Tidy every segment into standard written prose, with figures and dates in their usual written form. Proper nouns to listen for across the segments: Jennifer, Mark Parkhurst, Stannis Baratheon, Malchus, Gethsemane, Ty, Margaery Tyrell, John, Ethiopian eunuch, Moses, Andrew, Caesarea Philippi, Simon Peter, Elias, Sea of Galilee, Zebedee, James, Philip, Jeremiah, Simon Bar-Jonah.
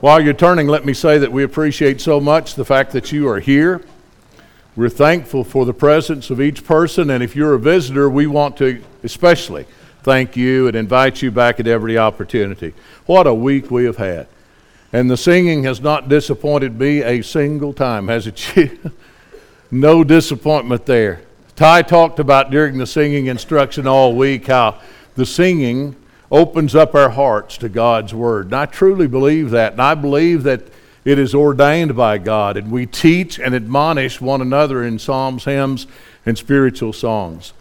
While you're turning, let me say that we appreciate so much the fact that you are here. We're thankful for the presence of each person, and if you're a visitor, we want to especially thank you and invite you back at every opportunity. What a week we have had. And the singing has not disappointed me a single time, has it you? No disappointment there. Ty talked about during the singing instruction all week how the singing opens up our hearts to God's Word. And I truly believe that. And I believe that it is ordained by God. And we teach and admonish one another in psalms, hymns, and spiritual songs.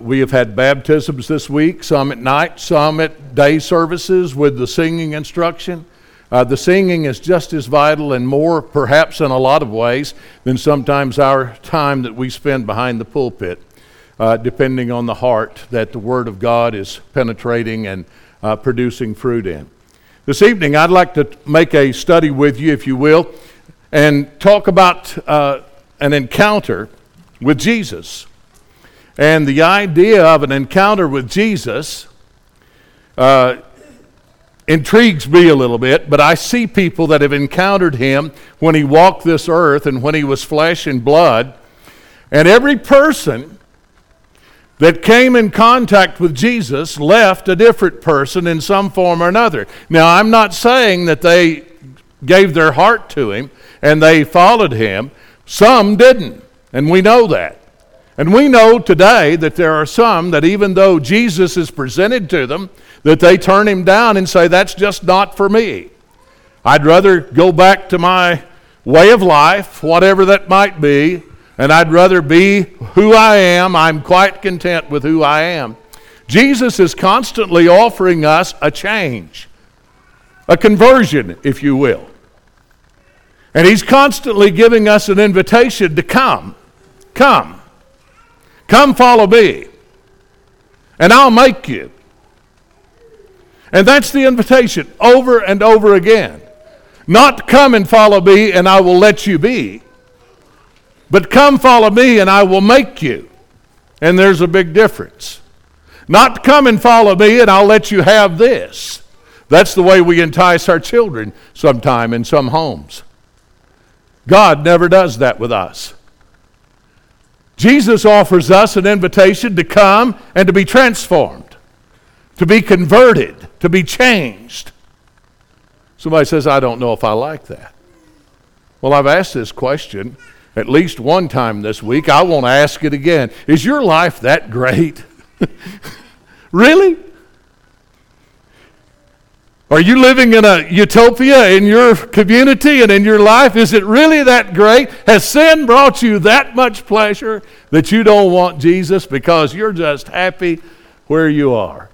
We have had baptisms this week, some at night, some at day services with the singing instruction. The singing is just as vital and more, perhaps in a lot of ways, than sometimes our time that we spend behind the pulpit, depending on the heart that the Word of God is penetrating and producing fruit in. This evening, I'd like to make a study with you, if you will, and talk about an encounter with Jesus. And the idea of an encounter with Jesus intrigues me a little bit, but I see people that have encountered him when he walked this earth and when he was flesh and blood. And every person that came in contact with Jesus left a different person in some form or another. Now, I'm not saying that they gave their heart to him and they followed him. Some didn't, and we know that. And we know today that there are some that even though Jesus is presented to them, that they turn him down and say, that's just not for me. I'd rather go back to my way of life, whatever that might be, and I'd rather be who I am. I'm quite content with who I am. Jesus is constantly offering us a change, a conversion, if you will. And he's constantly giving us an invitation to come. Come follow me, and I'll make you. And that's the invitation over and over again. Not come and follow me, and I will let you be. But come follow me, and I will make you. And there's a big difference. Not come and follow me, and I'll let you have this. That's the way we entice our children sometime in some homes. God never does that with us. Jesus offers us an invitation to come and to be transformed, to be converted, to be changed. Somebody says, I don't know if I like that. Well, I've asked this question at least one time this week. I want to ask it again. Is your life that great? Really? Are you living in a utopia in your community and in your life? Is it really that great? Has sin brought you that much pleasure that you don't want Jesus because you're just happy where you are?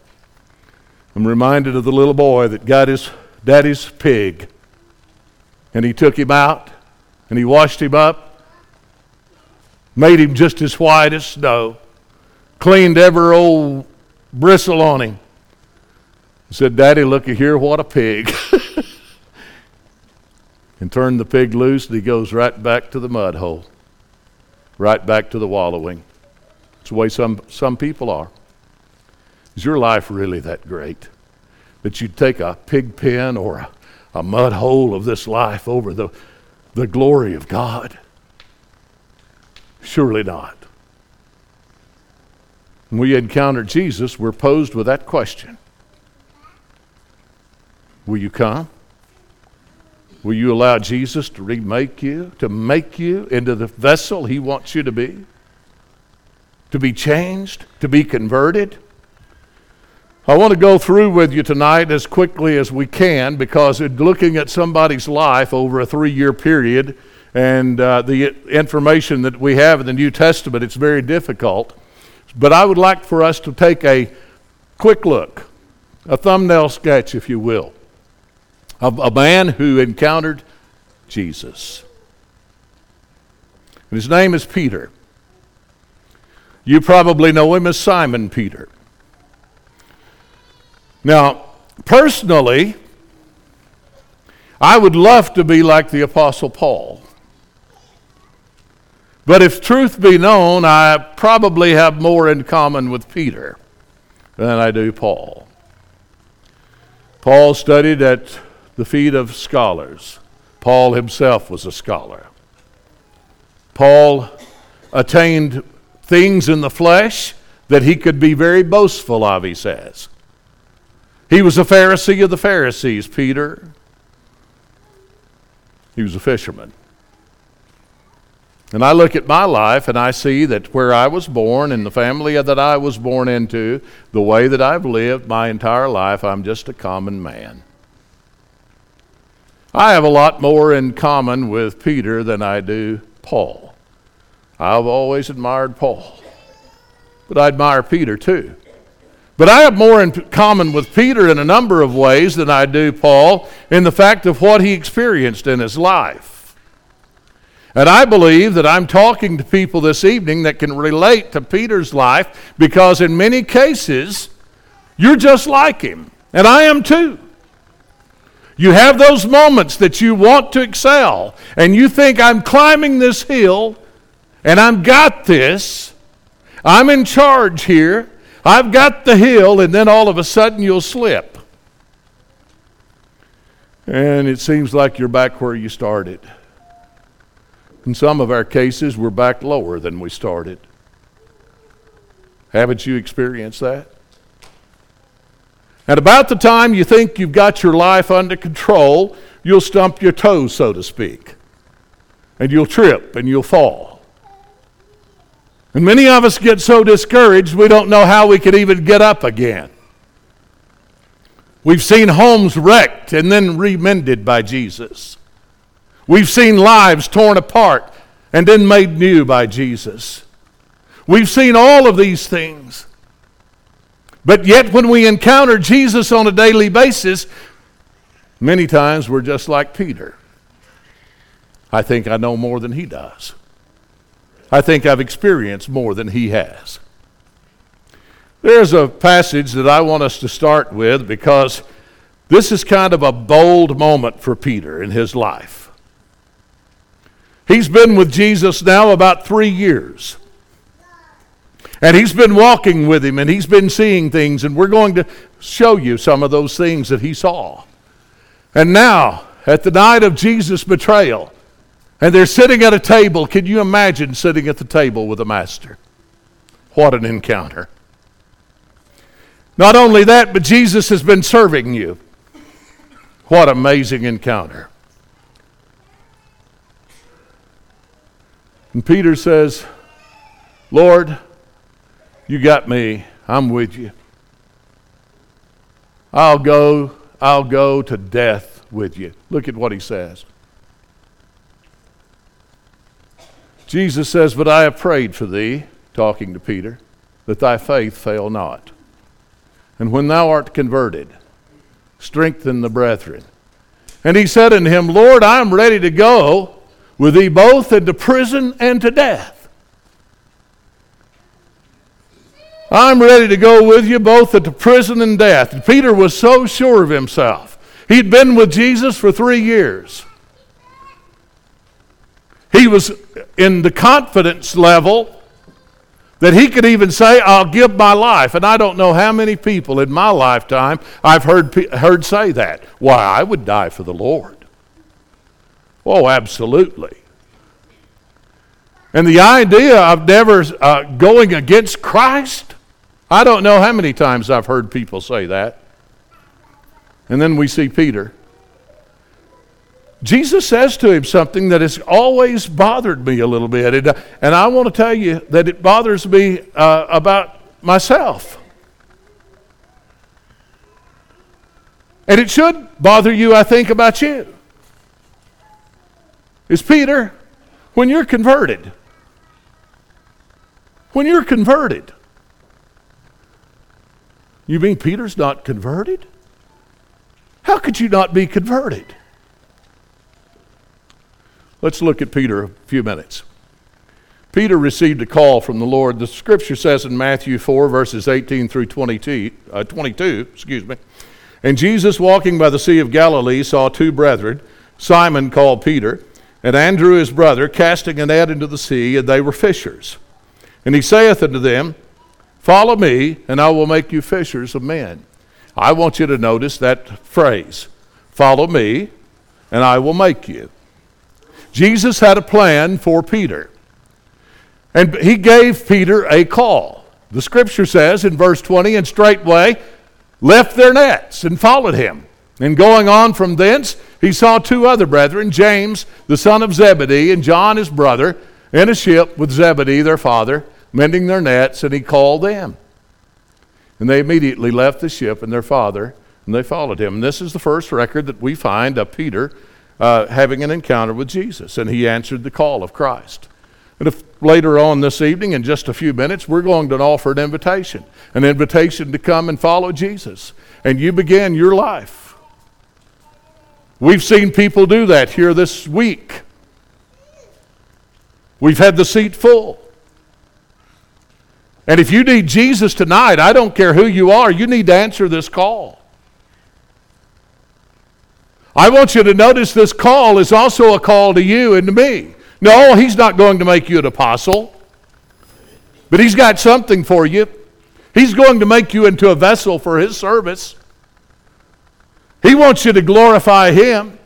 I'm reminded of the little boy that got his daddy's pig. And he took him out and he washed him up, made him just as white as snow, cleaned every old bristle on him. Said, Daddy, looky here, what a pig. And turned the pig loose, and he goes right back to the mud hole, right back to the wallowing. It's the way some people are. Is your life really that great that you'd take a pig pen or a mud hole of this life over the glory of God? Surely not. When we encounter Jesus, we're posed with that question. Will you come? Will you allow Jesus to remake you, to make you into the vessel he wants you to be changed, to be converted? I want to go through with you tonight as quickly as we can because looking at somebody's life over a 3-year period and the information that we have in the New Testament, it's very difficult. But I would like for us to take a quick look, a thumbnail sketch, if you will, of a man who encountered Jesus. And his name is Peter. You probably know him as Simon Peter. Now, personally, I would love to be like the Apostle Paul. But if truth be known, I probably have more in common with Peter than I do Paul. Paul studied at the feet of scholars. Paul himself was a scholar. Paul attained things in the flesh that he could be very boastful of, he says. He was a Pharisee of the Pharisees, Peter. He was a fisherman. And I look at my life and I see that where I was born and the family that I was born into, the way that I've lived my entire life, I'm just a common man. I have a lot more in common with Peter than I do Paul. I've always admired Paul, but I admire Peter too. But I have more in common with Peter in a number of ways than I do Paul in the fact of what he experienced in his life. And I believe that I'm talking to people this evening that can relate to Peter's life, because in many cases, you're just like him, and I am too. You have those moments that you want to excel, and you think, I'm climbing this hill, and I've got this, I'm in charge here, I've got the hill, and then all of a sudden you'll slip. And it seems like you're back where you started. In some of our cases, we're back lower than we started. Haven't you experienced that? At about the time you think you've got your life under control, you'll stump your toes, so to speak. And you'll trip and you'll fall. And many of us get so discouraged we don't know how we could even get up again. We've seen homes wrecked and then remended by Jesus. We've seen lives torn apart and then made new by Jesus. We've seen all of these things. But yet when we encounter Jesus on a daily basis, many times we're just like Peter. I think I know more than he does. I think I've experienced more than he has. There's a passage that I want us to start with, because this is kind of a bold moment for Peter in his life. He's been with Jesus now about 3 years. And he's been walking with him, and he's been seeing things, and we're going to show you some of those things that he saw. And now, at the night of Jesus' betrayal, and they're sitting at a table. Can you imagine sitting at the table with the master? What an encounter. Not only that, but Jesus has been serving you. What amazing encounter. And Peter says, Lord, you got me. I'm with you. I'll go to death with you. Look at what he says. Jesus says, but I have prayed for thee, talking to Peter, that thy faith fail not. And when thou art converted, strengthen the brethren. And he said unto him, Lord, I am ready to go with thee both into prison and to death. I'm ready to go with you both into prison and death. And Peter was so sure of himself. He'd been with Jesus for 3 years. He was in the confidence level that he could even say, I'll give my life. And I don't know how many people in my lifetime I've heard say that. Why, I would die for the Lord. Oh, absolutely. And the idea of never going against Christ, I don't know how many times I've heard people say that. And then we see Peter. Jesus says to him something that has always bothered me a little bit. And I want to tell you that it bothers me about myself. And it should bother you, I think, about you. Is Peter, when you're converted, you mean Peter's not converted? How could you not be converted? Let's look at Peter a few minutes. Peter received a call from the Lord. The scripture says in Matthew 4, verses 18 through 22, and Jesus, walking by the Sea of Galilee, saw two brethren, Simon called Peter, and Andrew his brother, casting a net into the sea, and they were fishers. And he saith unto them, Follow me, and I will make you fishers of men. I want you to notice that phrase, Follow me, and I will make you. Jesus had a plan for Peter. And he gave Peter a call. The scripture says in verse 20, and straightway left their nets and followed him. And going on from thence, he saw two other brethren, James, the son of Zebedee, and John his brother, in a ship with Zebedee their father, mending their nets, and he called them. And they immediately left the ship and their father, and they followed him. And this is the first record that we find of Peter having an encounter with Jesus, and he answered the call of Christ. And if later on this evening, in just a few minutes, we're going to offer an invitation to come and follow Jesus, and you begin your life. We've seen people do that here this week. We've had the seat full. And if you need Jesus tonight, I don't care who you are, you need to answer this call. I want you to notice this call is also a call to you and to me. No, he's not going to make you an apostle, but he's got something for you. He's going to make you into a vessel for his service. He wants you to glorify him.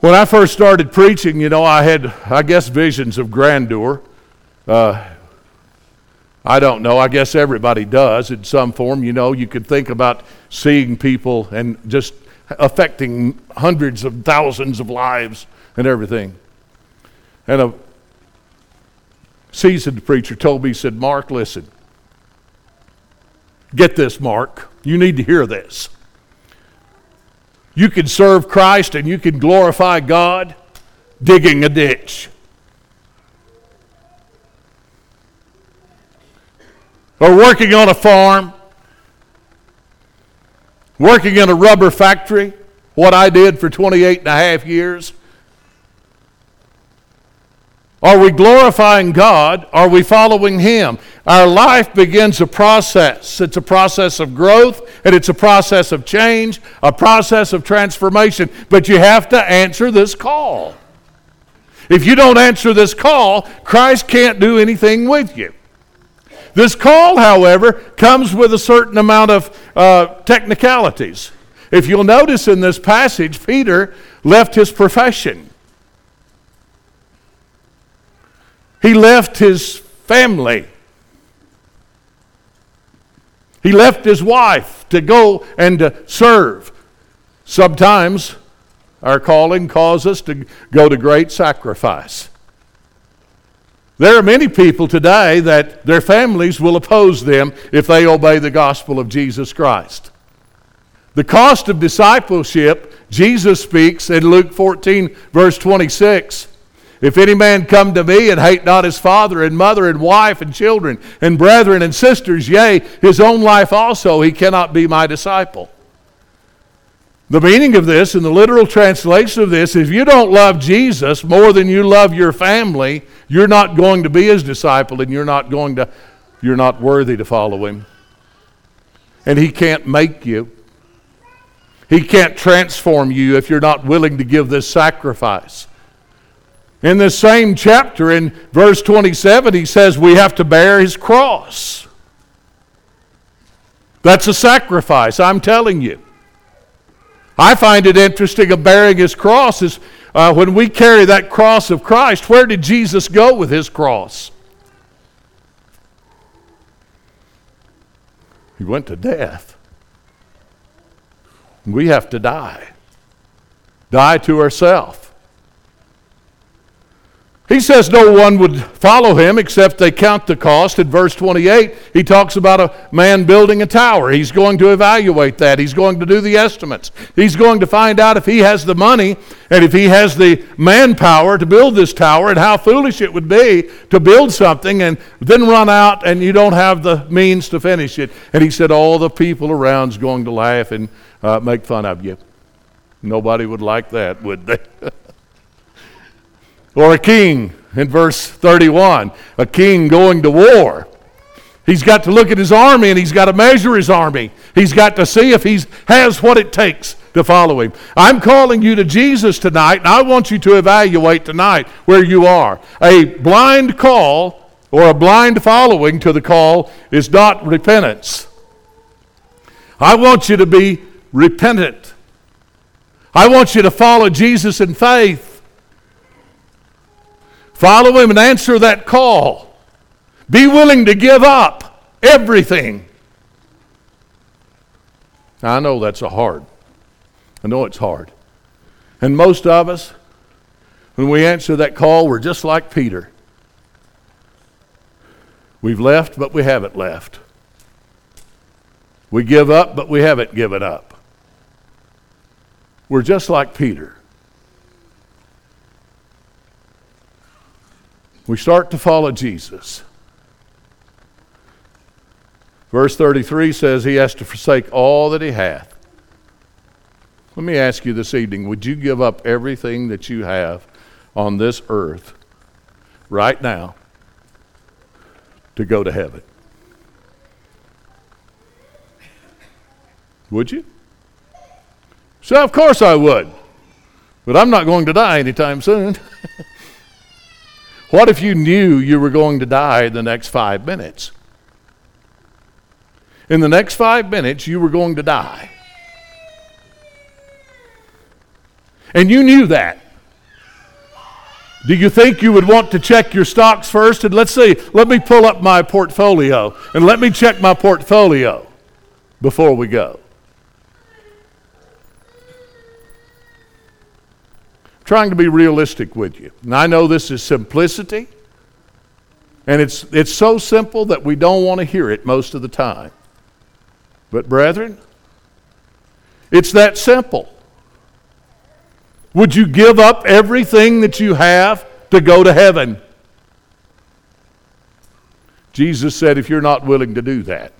When I first started preaching, I had, visions of grandeur. I don't know. I guess everybody does in some form. You could think about seeing people and just affecting hundreds of thousands of lives and everything. And a seasoned preacher told me, he said, Mark, listen, get this, Mark, you need to hear this. You can serve Christ and you can glorify God digging a ditch. Or working on a farm. Working in a rubber factory, what I did for 28 and a half years. Are we glorifying God? Are we following him? Our life begins a process. It's a process of growth, and it's a process of change, a process of transformation. But you have to answer this call. If you don't answer this call, Christ can't do anything with you. This call, however, comes with a certain amount of technicalities. If you'll notice in this passage, Peter left his profession. He left his family. He left his wife to go and to serve. Sometimes our calling calls us to go to great sacrifice. There are many people today that their families will oppose them if they obey the gospel of Jesus Christ. The cost of discipleship, Jesus speaks in Luke 14, verse 26. If any man come to me and hate not his father and mother and wife and children and brethren and sisters, yea, his own life also, he cannot be my disciple. The meaning of this and the literal translation of this, if you don't love Jesus more than you love your family, you're not going to be his disciple, and you're not worthy to follow him. And he can't make you. He can't transform you if you're not willing to give this sacrifice. In this same chapter, in verse 27, he says we have to bear his cross. That's a sacrifice, I'm telling you. I find it interesting of bearing his cross is when we carry that cross of Christ, where did Jesus go with his cross? He went to death. We have to die. Die to ourselves. He says no one would follow him except they count the cost. In verse 28, he talks about a man building a tower. He's going to evaluate that. He's going to do the estimates. He's going to find out if he has the money and if he has the manpower to build this tower and how foolish it would be to build something and then run out and you don't have the means to finish it. And he said all the people around is going to laugh and make fun of you. Nobody would like that, would they? Or a king, in verse 31, a king going to war. He's got to look at his army and he's got to measure his army. He's got to see if he has what it takes to follow him. I'm calling you to Jesus tonight, and I want you to evaluate tonight where you are. A blind call or a blind following to the call is not repentance. I want you to be repentant I want you to follow Jesus in faith. Follow him and answer that call. Be willing to give up everything. Now, I know that's hard. I know it's hard. And most of us, when we answer that call, we're just like Peter. We've left, but we haven't left. We give up, but we haven't given up. We're just like Peter. We start to follow Jesus. Verse 33 says he has to forsake all that he hath. Let me ask you this evening, would you give up everything that you have on this earth right now to go to heaven? Would you? So of course I would, but I'm not going to die anytime soon. What if you knew you were going to die the next 5 minutes? In the next 5 minutes, you were going to die. And you knew that. Do you think you would want to check your stocks first? And let's see, let me pull up my portfolio and let me check my portfolio before we go. I'm trying to be realistic with you. And I know this is simplicity. And it's so simple that we don't want to hear it most of the time. But brethren, it's that simple. Would you give up everything that you have to go to heaven? Jesus said, if you're not willing to do that,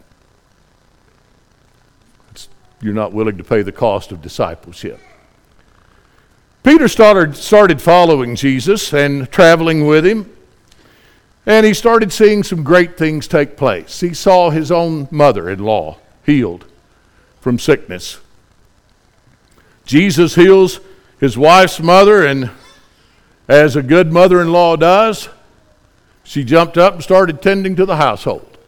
you're not willing to pay the cost of discipleship. Peter started following Jesus and traveling with him, and he started seeing some great things take place. He saw his own mother-in-law healed from sickness. Jesus heals his wife's mother, and as a good mother-in-law does, she jumped up and started tending to the household,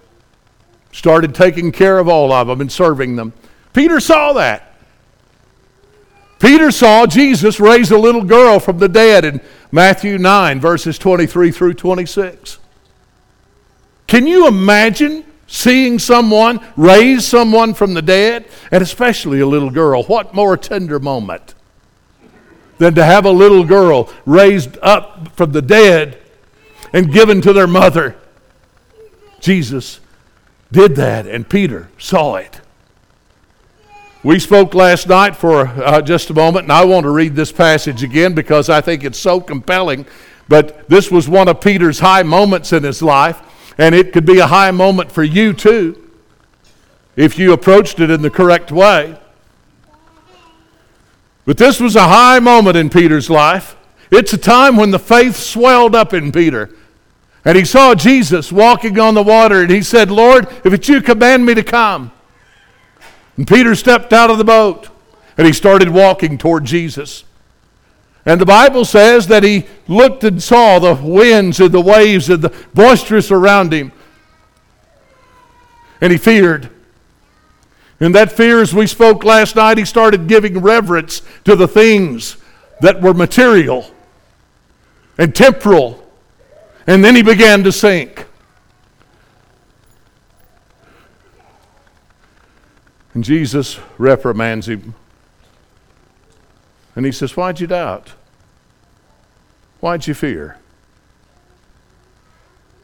started taking care of all of them and serving them. Peter saw that. Peter saw Jesus raise a little girl from the dead in Matthew 9, verses 23 through 26. Can you imagine seeing someone raise someone from the dead, and especially a little girl? What more tender moment than to have a little girl raised up from the dead and given to their mother? Jesus did that, and Peter saw it. We spoke last night for just a moment, and I want to read this passage again because I think it's so compelling. But this was one of Peter's high moments in his life, and it could be a high moment for you too if you approached it in the correct way. But this was a high moment in Peter's life. It's a time when the faith swelled up in Peter. And he saw Jesus walking on the water, and he said, Lord, if it's you, command me to come. And Peter stepped out of the boat, and he started walking toward Jesus. And the Bible says that he looked and saw the winds and the waves and the boisterous around him. And he feared. And that fear, as we spoke last night, he started giving reverence to the things that were material and temporal. And then he began to sink. And Jesus reprimands him. And he says, why'd you doubt? Why'd you fear?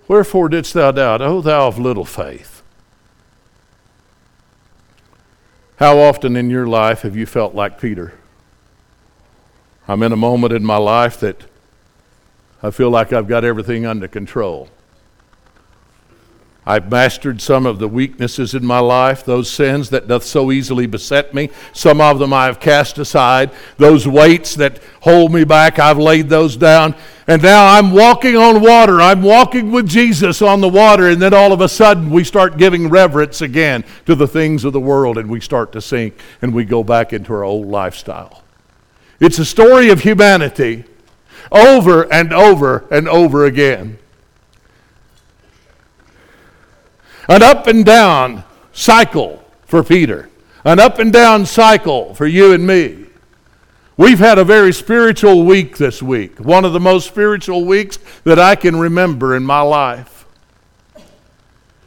Wherefore didst thou doubt, O thou of little faith? How often in your life have you felt like Peter? I'm in a moment in my life that I feel like I've got everything under control. I've mastered some of the weaknesses in my life, those sins that doth so easily beset me. Some of them I have cast aside. Those weights that hold me back, I've laid those down. And now I'm walking on water. I'm walking with Jesus on the water. And then all of a sudden we start giving reverence again to the things of the world, and we start to sink, and we go back into our old lifestyle. It's a story of humanity over and over and over again. An up and down cycle for Peter. An up and down cycle for you and me. We've had a very spiritual week this week, one of the most spiritual weeks that I can remember in my life.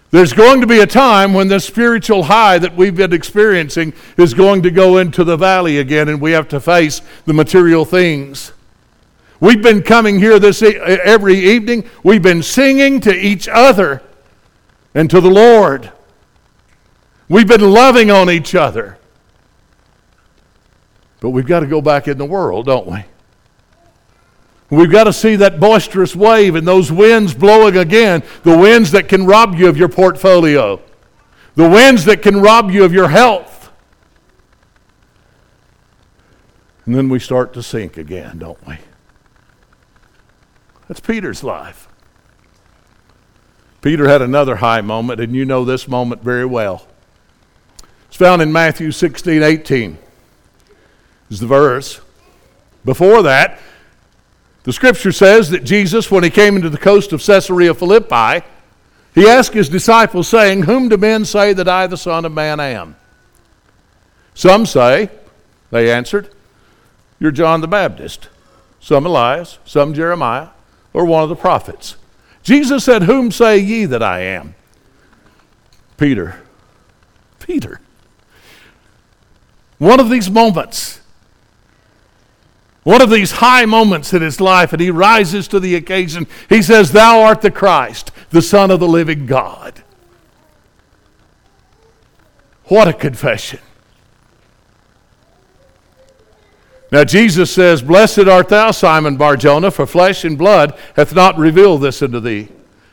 There's going to be a time when this spiritual high that we've been experiencing is going to go into the valley again, and we have to face the material things. We've been coming here every evening. We've been singing to each other and to the Lord. We've been loving on each other. But we've got to go back in the world, don't we? We've got to see that boisterous wave and those winds blowing again, the winds that can rob you of your portfolio, the winds that can rob you of your health. And then we start to sink again, don't we? That's Peter's life. Peter had another high moment, and you know this moment very well. It's found in Matthew 16:18 is the verse. Before that, the scripture says that Jesus, when he came into the coast of Caesarea Philippi, he asked his disciples, saying, "Whom do men say that I, the Son of Man, am?" "Some say," they answered, "you're John the Baptist, some Elias, some Jeremiah, or one of the prophets." Jesus said, "Whom say ye that I am?" Peter. One of these moments, one of these high moments in his life, and he rises to the occasion. He says, "Thou art the Christ, the Son of the living God." What a confession. Now Jesus says, "Blessed art thou, Simon Bar-Jonah, for flesh and blood hath not revealed this unto thee,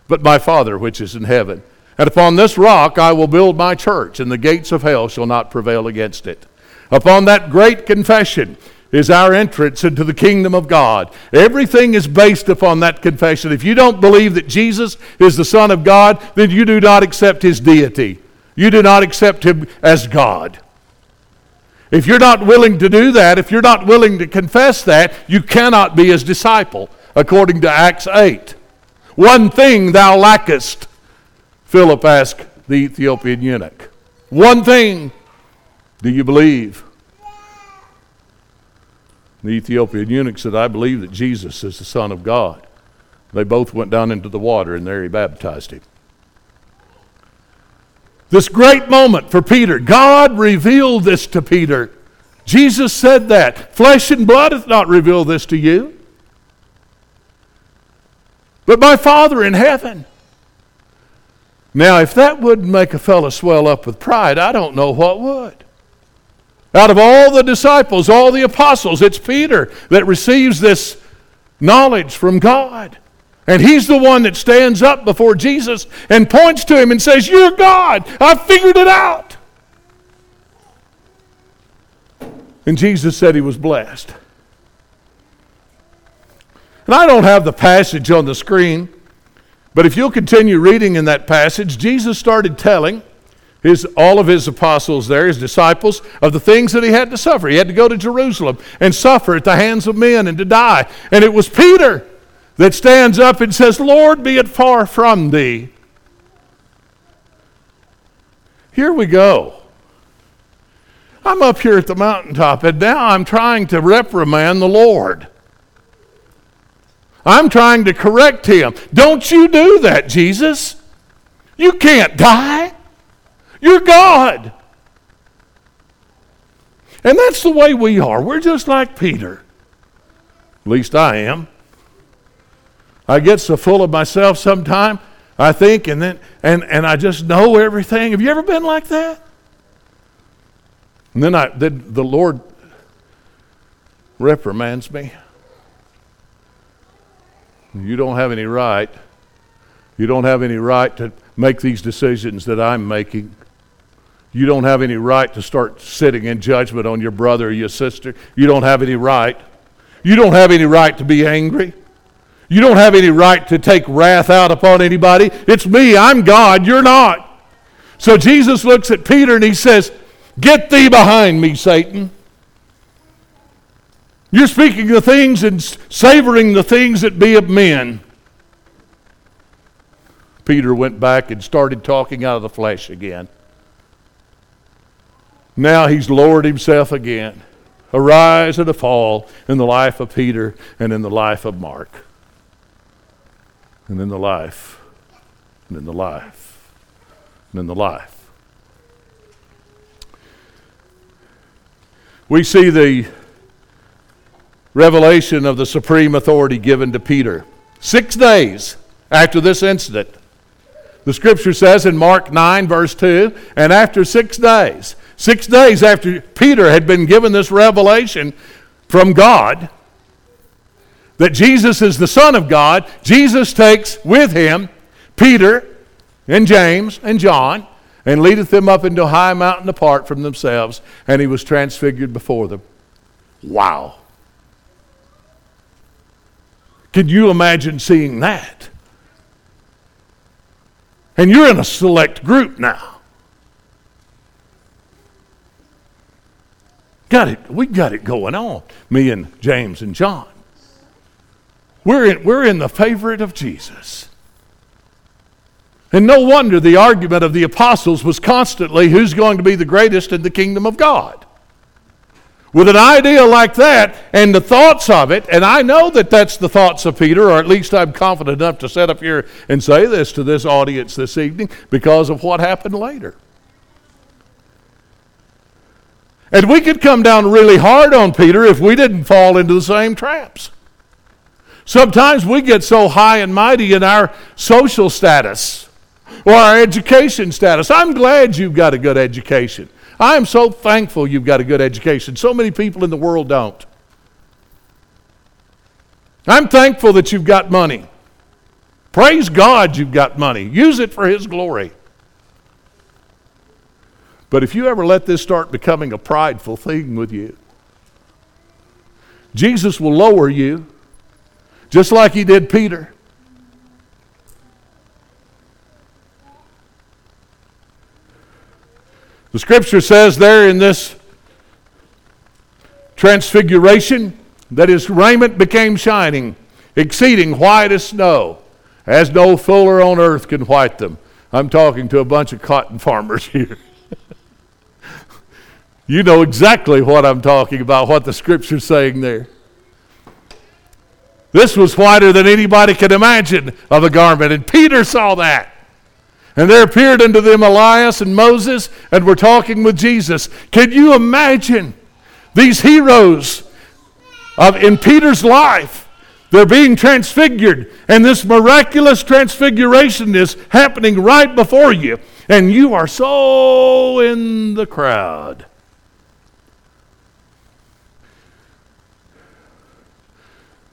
but my Father which is in heaven. And upon this rock I will build my church, and the gates of hell shall not prevail against it." Upon that great confession is our entrance into the kingdom of God. Everything is based upon that confession. If you don't believe that Jesus is the Son of God, then you do not accept his deity. You do not accept him as God. If you're not willing to do that, if you're not willing to confess that, you cannot be his disciple, according to Acts 8. "One thing thou lackest," Philip asked the Ethiopian eunuch. "One thing do you believe?" The Ethiopian eunuch said, "I believe that Jesus is the Son of God." They both went down into the water, and there he baptized him. This great moment for Peter. God revealed this to Peter. Jesus said that. "Flesh and blood hath not revealed this to you, but my Father in heaven." Now, if that wouldn't make a fellow swell up with pride, I don't know what would. Out of all the disciples, all the apostles, it's Peter that receives this knowledge from God. And he's the one that stands up before Jesus and points to him and says, "You're God. I figured it out." And Jesus said he was blessed. And I don't have the passage on the screen, but if you'll continue reading in that passage, Jesus started telling all of his apostles there, his disciples, of the things that he had to suffer. He had to go to Jerusalem and suffer at the hands of men and to die. And it was Peter that stands up and says, "Lord, be it far from thee." Here we go. I'm up here at the mountaintop, and now I'm trying to reprimand the Lord. I'm trying to correct him. "Don't you do that, Jesus. You can't die. You're God." And that's the way we are. We're just like Peter. At least I am. I get so full of myself sometimes, I think, and I just know everything. Have you ever been like that? And then the Lord reprimands me. "You don't have any right. You don't have any right to make these decisions that I'm making. You don't have any right to start sitting in judgment on your brother or your sister. You don't have any right. You don't have any right to be angry. You don't have any right to take wrath out upon anybody. It's me. I'm God. You're not." So Jesus looks at Peter and he says, "Get thee behind me, Satan. You're speaking the things and savoring the things that be of men." Peter went back and started talking out of the flesh again. Now he's lowered himself again. a rise and a fall in the life of Peter and in the life of Mark. And in the life, and in the life, and in the life. We see the revelation of the supreme authority given to Peter. 6 days after this incident, the scripture says in Mark 9, verse 2, and after 6 days, 6 days after Peter had been given this revelation from God, that Jesus is the Son of God, Jesus takes with him Peter and James and John, and leadeth them up into a high mountain apart from themselves, and he was transfigured before them. Wow. Can you imagine seeing that? And you're in a select group now. Got it. We got it going on, me and James and John. We're in the favorite of Jesus. And no wonder the argument of the apostles was constantly who's going to be the greatest in the kingdom of God. With an idea like that and the thoughts of it, and I know that that's the thoughts of Peter, or at least I'm confident enough to sit up here and say this to this audience this evening because of what happened later. And we could come down really hard on Peter if we didn't fall into the same traps. Sometimes we get so high and mighty in our social status or our education status. I'm glad you've got a good education. I'm so thankful you've got a good education. So many people in the world don't. I'm thankful that you've got money. Praise God you've got money. Use it for His glory. But if you ever let this start becoming a prideful thing with you, Jesus will lower you just like He did Peter. The scripture says there in this transfiguration that his raiment became shining, exceeding white as snow, as no fuller on earth can white them. I'm talking to a bunch of cotton farmers here. You know exactly what I'm talking about, what the scripture's saying there. This was whiter than anybody could imagine of a garment, and Peter saw that. And there appeared unto them Elias and Moses, and were talking with Jesus. Can you imagine these heroes in Peter's life? They're being transfigured, and this miraculous transfiguration is happening right before you, and you are so in the crowd.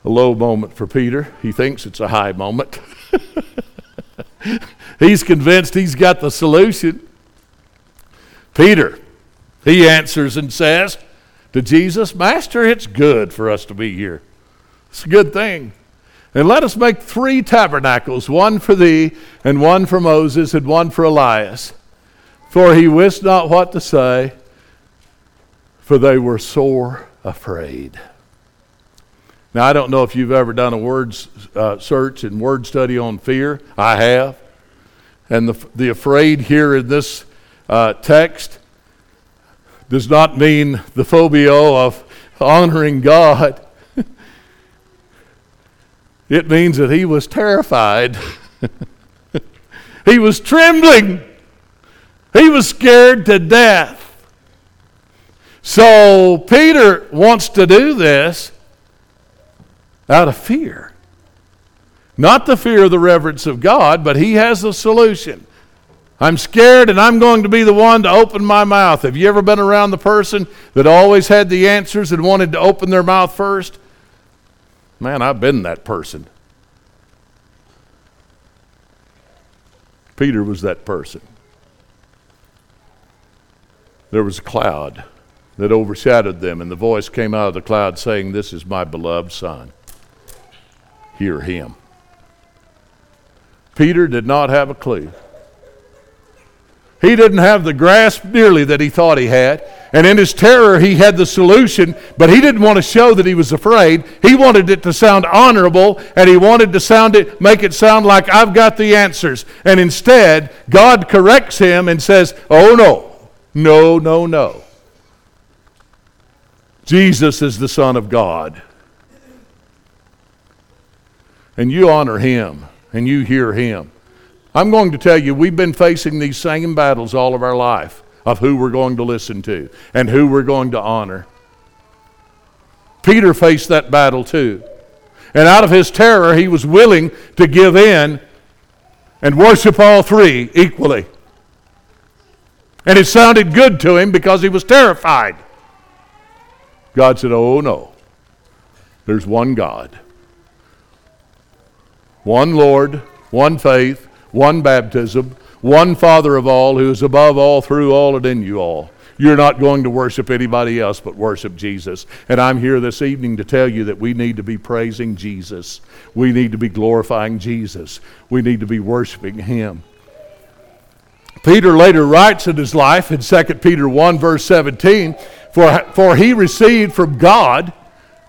A low moment for Peter. He thinks it's a high moment. He's convinced he's got the solution. Peter, he answers and says to Jesus, Master, it's good for us to be here. It's a good thing. And let us make 3 tabernacles, one for thee, and one for Moses, and one for Elias. For he wist not what to say, for they were sore afraid. Now, I don't know if you've ever done a word search and word study on fear. I have. And the afraid here in this text does not mean the phobia of honoring God. It means that he was terrified. He was trembling. He was scared to death. So Peter wants to do this out of fear. Not the fear of the reverence of God, but he has a solution. I'm scared and I'm going to be the one to open my mouth. Have you ever been around the person that always had the answers and wanted to open their mouth first? Man, I've been that person. Peter was that person. There was a cloud that overshadowed them, and the voice came out of the cloud saying, This is my beloved Son. Hear him. Peter did not have a clue. He didn't have the grasp nearly that he thought he had. And in his terror, he had the solution, but he didn't want to show that he was afraid. He wanted it to sound honorable, and he wanted to make it sound like, I've got the answers. And instead, God corrects him and says, Oh, no. No, no, no. Jesus is the Son of God. And you honor him, and you hear him. I'm going to tell you, we've been facing these same battles all of our life of who we're going to listen to and who we're going to honor. Peter faced that battle too. And out of his terror, he was willing to give in and worship all three equally. And it sounded good to him because he was terrified. God said, oh no, there's one God. One Lord, one faith, one baptism, one Father of all, who is above all, through all, and in you all. You're not going to worship anybody else but worship Jesus. And I'm here this evening to tell you that we need to be praising Jesus. We need to be glorifying Jesus. We need to be worshiping him. Peter later writes in his life in 2 Peter 1 verse 17, For he received from God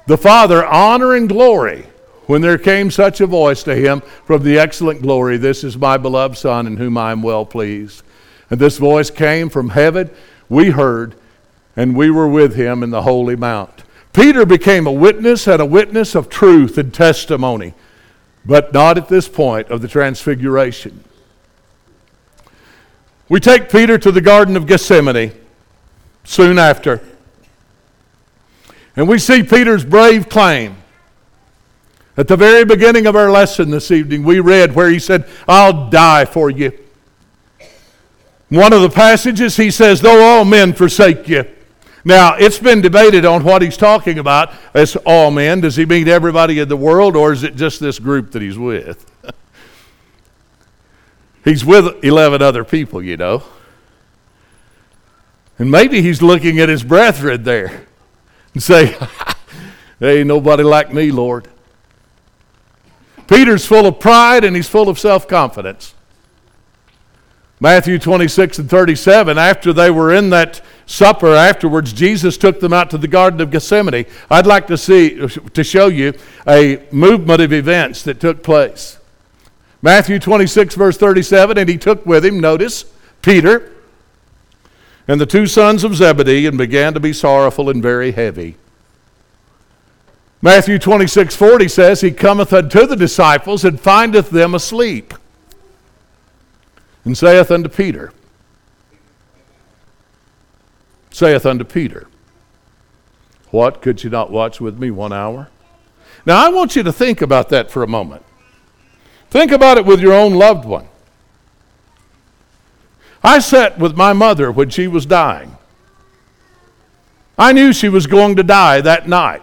the Father honor and glory, when there came such a voice to him from the excellent glory, this is my beloved Son in whom I am well pleased. And this voice came from heaven, we heard, and we were with him in the holy mount. Peter became a witness and a witness of truth and testimony, but not at this point of the transfiguration. We take Peter to the Garden of Gethsemane soon after, and we see Peter's brave claim. At the very beginning of our lesson this evening, we read where he said, I'll die for you. One of the passages, he says, though all men forsake you. Now, it's been debated on what he's talking about as all men. Does he mean everybody in the world, or is it just this group that he's with? He's with 11 other people, you know. And maybe he's looking at his brethren there and say, there ain't nobody like me, Lord. Peter's full of pride and he's full of self-confidence. Matthew 26 and 37, after they were in that supper afterwards, Jesus took them out to the Garden of Gethsemane. I'd like to show you a movement of events that took place. Matthew 26 verse 37, and he took with him, notice, Peter and the two sons of Zebedee, and began to be sorrowful and very heavy. Matthew 26:40 says, he cometh unto the disciples and findeth them asleep, and saith unto Peter, what, could you not watch with me 1 hour? Now I want you to think about that for a moment. Think about it with your own loved one. I sat with my mother when she was dying. I knew she was going to die that night.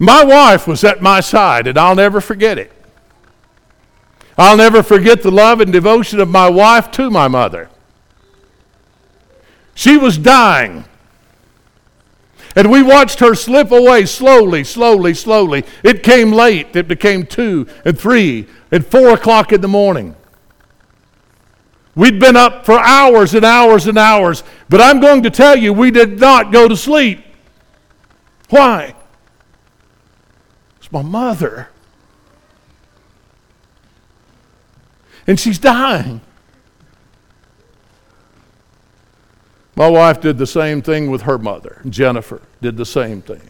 My wife was at my side, and I'll never forget it. I'll never forget the love and devotion of my wife to my mother. She was dying. And we watched her slip away slowly, slowly, slowly. It came late. It became 2 and 3 and 4 o'clock in the morning. We'd been up for hours and hours and hours. But I'm going to tell you, we did not go to sleep. Why? My mother, and she's dying. My wife did the same thing with her mother. Jennifer did the same thing.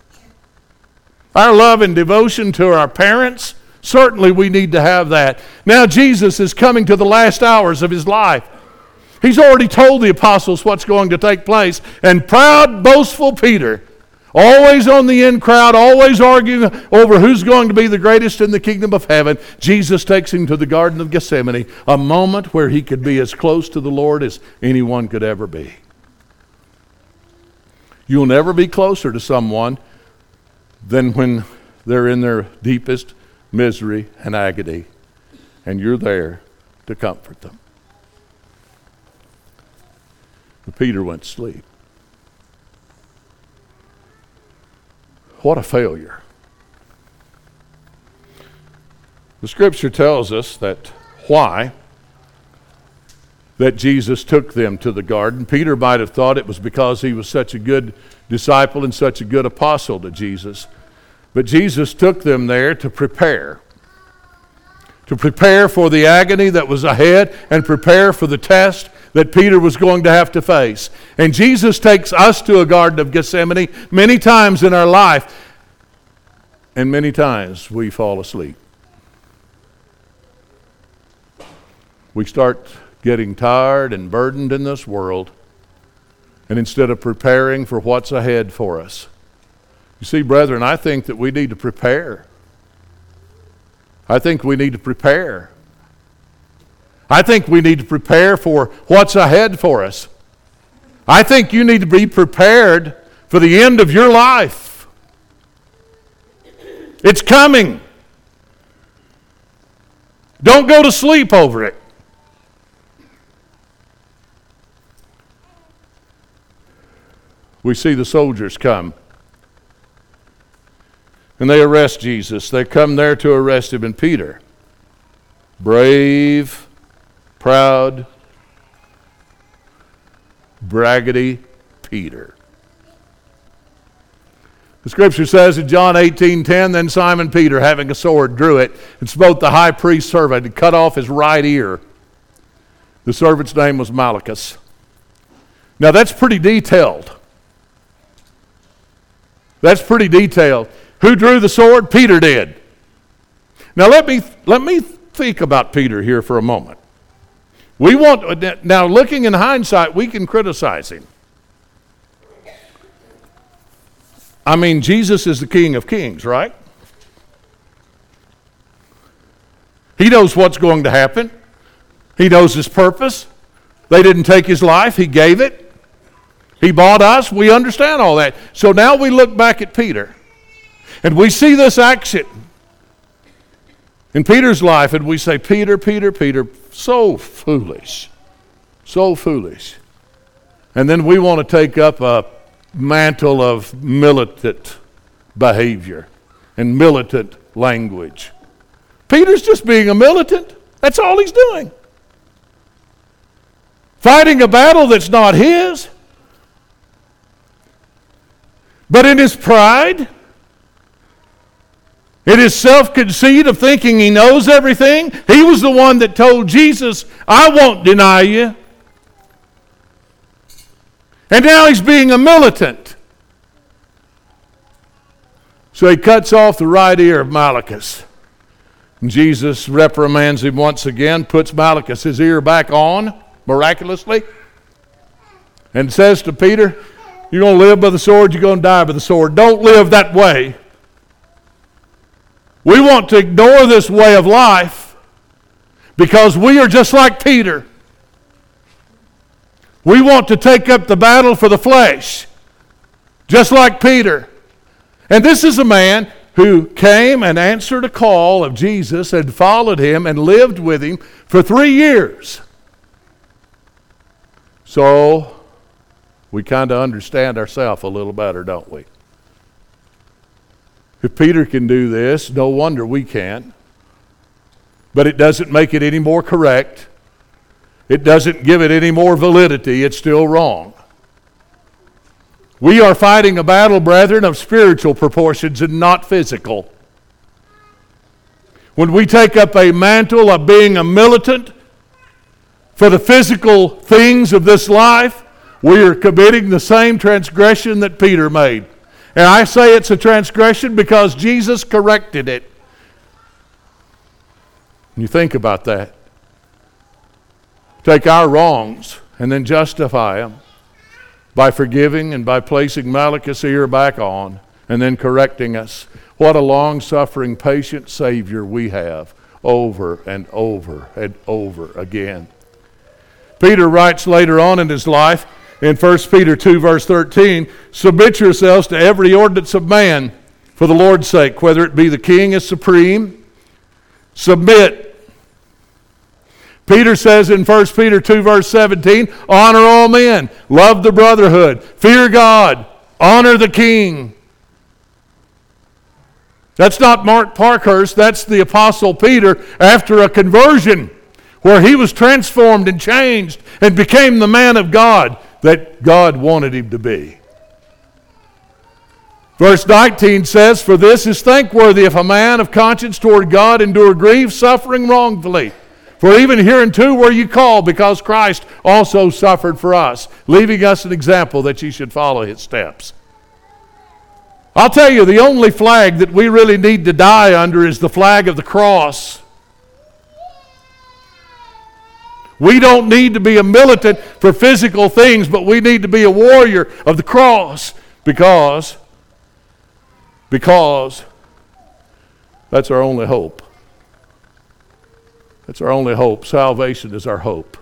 Our love and devotion to our parents, certainly we need to have that. Now Jesus is coming to the last hours of his life. He's already told the apostles what's going to take place, and proud, boastful Peter, always on the in crowd, always arguing over who's going to be the greatest in the kingdom of heaven. Jesus takes him to the Garden of Gethsemane, a moment where he could be as close to the Lord as anyone could ever be. You'll never be closer to someone than when they're in their deepest misery and agony, and you're there to comfort them. But Peter went to sleep. What a failure. The scripture tells us that Jesus took them to the garden. Peter might have thought it was because he was such a good disciple and such a good apostle to Jesus. But Jesus took them there to prepare for the agony that was ahead and prepare for the test that Peter was going to have to face. And Jesus takes us to a Garden of Gethsemane many times in our life, and many times we fall asleep. We start getting tired and burdened in this world, and instead of preparing for what's ahead for us. You see, brethren, I think that we need to prepare. I think we need to prepare. I think we need to prepare for what's ahead for us. I think you need to be prepared for the end of your life. It's coming. Don't go to sleep over it. We see the soldiers come. And they arrest Jesus. They come there to arrest him. And Peter, brave, proud, braggedy Peter. The scripture says in John 18:10, then Simon Peter, having a sword, drew it and smote the high priest's servant and cut off his right ear. The servant's name was Malchus. Now that's pretty detailed. That's pretty detailed. Who drew the sword? Peter did. Now let me think about Peter here for a moment. Now looking in hindsight, we can criticize him. I mean, Jesus is the King of Kings, right? He knows what's going to happen. He knows his purpose. They didn't take his life, he gave it. He bought us, we understand all that. So now we look back at Peter. And we see this action in Peter's life, and we say, Peter, so foolish, so foolish. And then we want to take up a mantle of militant behavior and militant language. Peter's just being a militant. That's all he's doing. Fighting a battle that's not his. But in his pride, it is self-conceit of thinking he knows everything. He was the one that told Jesus, I won't deny you. And now he's being a militant. So he cuts off the right ear of Malchus. And Jesus reprimands him once again, puts Malchus' ear back on, miraculously, and says to Peter, you're going to live by the sword, you're going to die by the sword. Don't live that way. We want to ignore this way of life because we are just like Peter. We want to take up the battle for the flesh, just like Peter. And this is a man who came and answered a call of Jesus and followed him and lived with him for 3 years. So we kind of understand ourselves a little better, don't we? If Peter can do this, no wonder we can't. But it doesn't make it any more correct. It doesn't give it any more validity. It's still wrong. We are fighting a battle, brethren, of spiritual proportions and not physical. When we take up a mantle of being a militant for the physical things of this life, we are committing the same transgression that Peter made. And I say it's a transgression because Jesus corrected it. You think about that. Take our wrongs and then justify them by forgiving and by placing Malchus' ear back on and then correcting us. What a long-suffering, patient Savior we have over and over and over again. Peter writes later on in his life, in 1 Peter 2, verse 13, submit yourselves to every ordinance of man for the Lord's sake, whether it be the king is supreme. Submit. Peter says in 1 Peter 2, verse 17, honor all men, love the brotherhood, fear God, honor the king. That's not Mark Parkhurst, that's the Apostle Peter after a conversion where he was transformed and changed and became the man of God that God wanted him to be. Verse 19 says, for this is thankworthy if a man of conscience toward God endure grief, suffering wrongfully. For even hereunto were ye called, because Christ also suffered for us, leaving us an example that ye should follow his steps. I'll tell you, the only flag that we really need to die under is the flag of the cross. We don't need to be a militant for physical things, but we need to be a warrior of the cross because that's our only hope. That's our only hope. Salvation is our hope.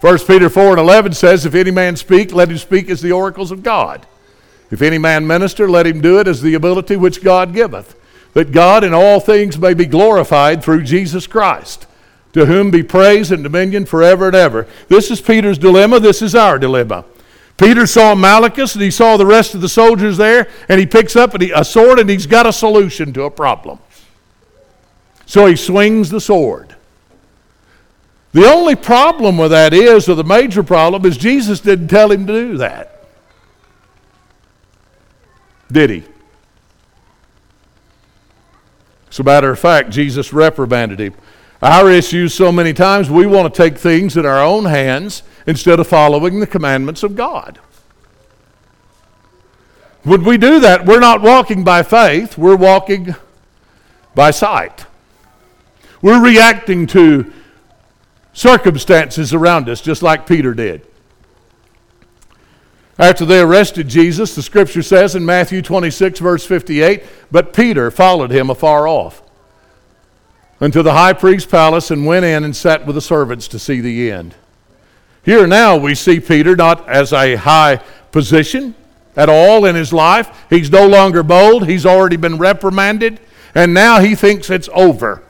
1 Peter 4:11 says, if any man speak, let him speak as the oracles of God. If any man minister, let him do it as the ability which God giveth, that God in all things may be glorified through Jesus Christ, to whom be praise and dominion forever and ever. This is Peter's dilemma. This is our dilemma. Peter saw Malchus, and he saw the rest of the soldiers there, and he picks up a sword, and he's got a solution to a problem. So he swings the sword. The only problem with that is, or the major problem, is Jesus didn't tell him to do that. Did he? As a matter of fact, Jesus reprimanded him. Our issue so many times, we want to take things in our own hands instead of following the commandments of God. When we do that, we're not walking by faith, we're walking by sight. We're reacting to circumstances around us, just like Peter did. After they arrested Jesus, the scripture says in Matthew 26, verse 58, but Peter followed him afar off unto the high priest's palace, and went in and sat with the servants to see the end. Here now we see Peter not as a high position at all in his life. He's no longer bold. He's already been reprimanded, and now he thinks it's over.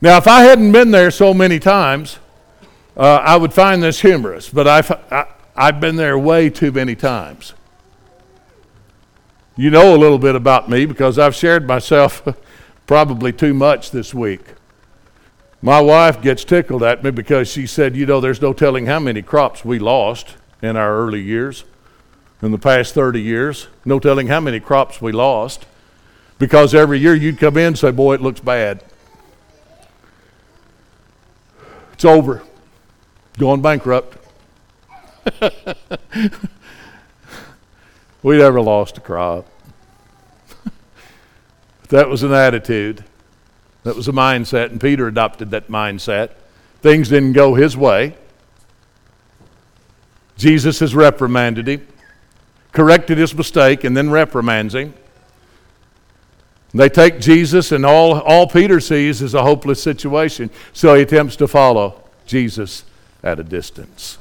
Now, if I hadn't been there so many times, I would find this humorous, but I've been there way too many times. You know a little bit about me because I've shared myself probably too much this week. My wife gets tickled at me because she said, you know, there's no telling how many crops we lost in our early years, in the past 30 years, no telling how many crops we lost, because every year you'd come in and say, boy, it looks bad. It's over. Going bankrupt. We never lost a crop. That was an attitude. That was a mindset, and Peter adopted that mindset. Things didn't go his way. Jesus has reprimanded him, corrected his mistake, and then reprimands him. They take Jesus, and all Peter sees is a hopeless situation, so he attempts to follow Jesus at a distance.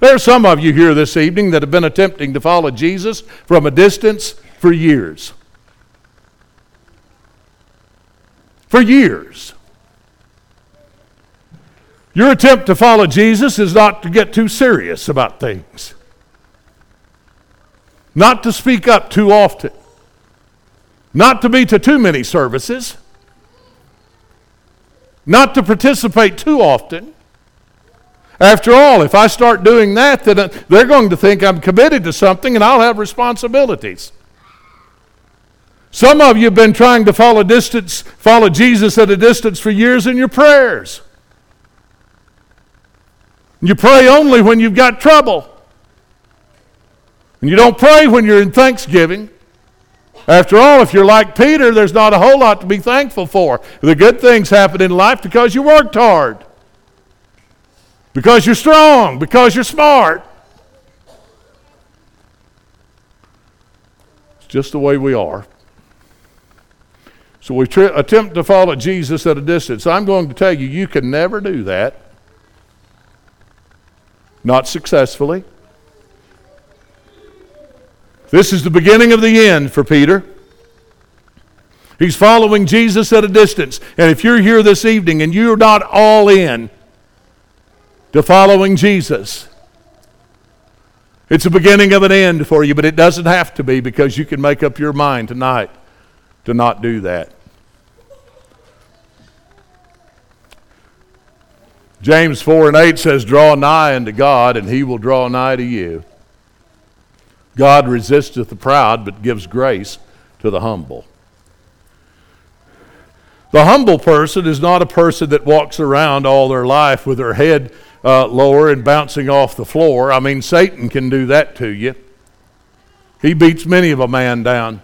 There are some of you here this evening that have been attempting to follow Jesus from a distance for years. For years. Your attempt to follow Jesus is not to get too serious about things, not to speak up too often, not to be to too many services, not to participate too often. After all, if I start doing that, then they're going to think I'm committed to something and I'll have responsibilities. Some of you have been trying to follow Jesus at a distance for years in your prayers. You pray only when you've got trouble. And you don't pray when you're in thanksgiving. After all, if you're like Peter, there's not a whole lot to be thankful for. The good things happen in life because you worked hard, because you're strong, because you're smart. It's just the way we are. So we attempt to follow Jesus at a distance. I'm going to tell you, you can never do that. Not successfully. This is the beginning of the end for Peter. He's following Jesus at a distance. And if you're here this evening and you're not all in to following Jesus, it's the beginning of an end for you, but it doesn't have to be, because you can make up your mind tonight to not do that. James 4:8 says, draw nigh unto God, and he will draw nigh to you. God resisteth the proud, but gives grace to the humble. The humble person is not a person that walks around all their life with their head lower and bouncing off the floor. I mean, Satan can do that to you. He beats many of a man down.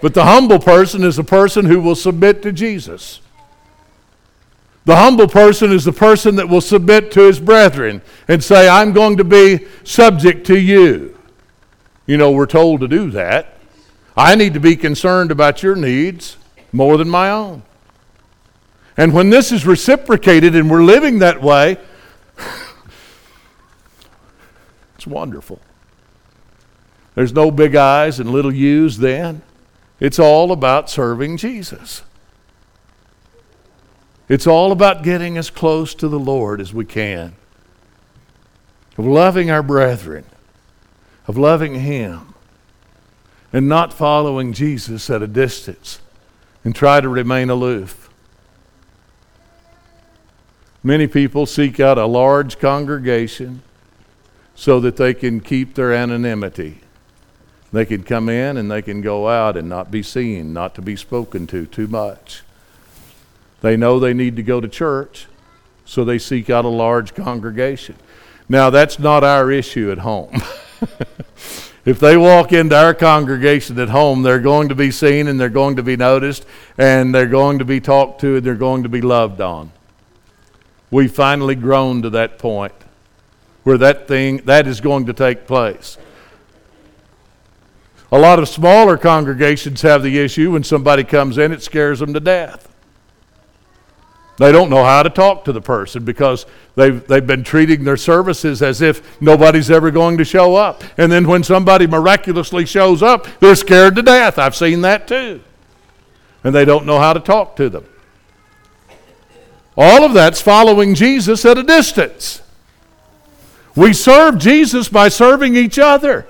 But the humble person is a person who will submit to Jesus. The humble person is the person that will submit to his brethren and say, I'm going to be subject to you. You know, we're told to do that. I need to be concerned about your needs more than my own. And when this is reciprocated and we're living that way, it's wonderful. There's no big I's and little U's then. It's all about serving Jesus. It's all about getting as close to the Lord as we can, of loving our brethren, of loving Him, and not following Jesus at a distance and try to remain aloof. Many people seek out a large congregation so that they can keep their anonymity. They can come in and they can go out and not be seen, not to be spoken to too much. They know they need to go to church, so they seek out a large congregation. Now, that's not our issue at home. If they walk into our congregation at home, they're going to be seen and they're going to be noticed and they're going to be talked to and they're going to be loved on. We've finally grown to that point where that is going to take place. A lot of smaller congregations have the issue when somebody comes in, it scares them to death. They don't know how to talk to the person because they've been treating their services as if nobody's ever going to show up. And then when somebody miraculously shows up, they're scared to death. I've seen that too. And they don't know how to talk to them. All of that's following Jesus at a distance. We serve Jesus by serving each other,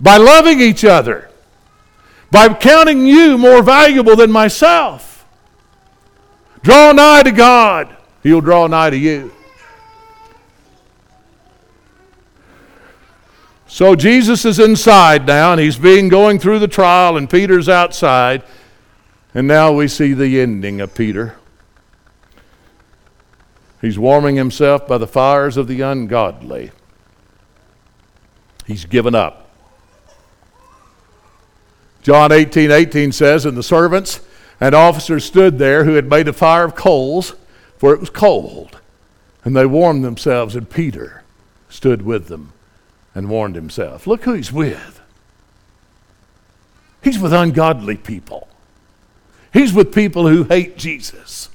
by loving each other, by counting you more valuable than myself. Draw nigh to God. He'll draw nigh to you. So Jesus is inside now, and he's going through the trial, and Peter's outside. And now we see the ending of Peter. He's warming himself by the fires of the ungodly. He's given up. John 18:18 says, And the servants and officers stood there who had made a fire of coals, for it was cold. And they warmed themselves, and Peter stood with them and warmed himself. Look who he's with. He's with ungodly people. He's with people who hate Jesus.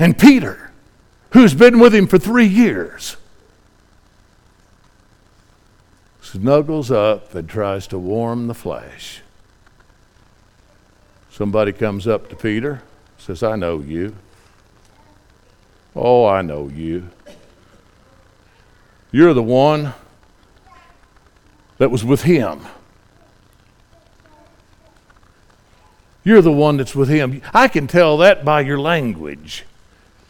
And Peter, who's been with him for 3 years, snuggles up and tries to warm the flesh. Somebody comes up to Peter, says, I know you. Oh, I know you. You're the one that was with him. You're the one that's with him. I can tell that by your language,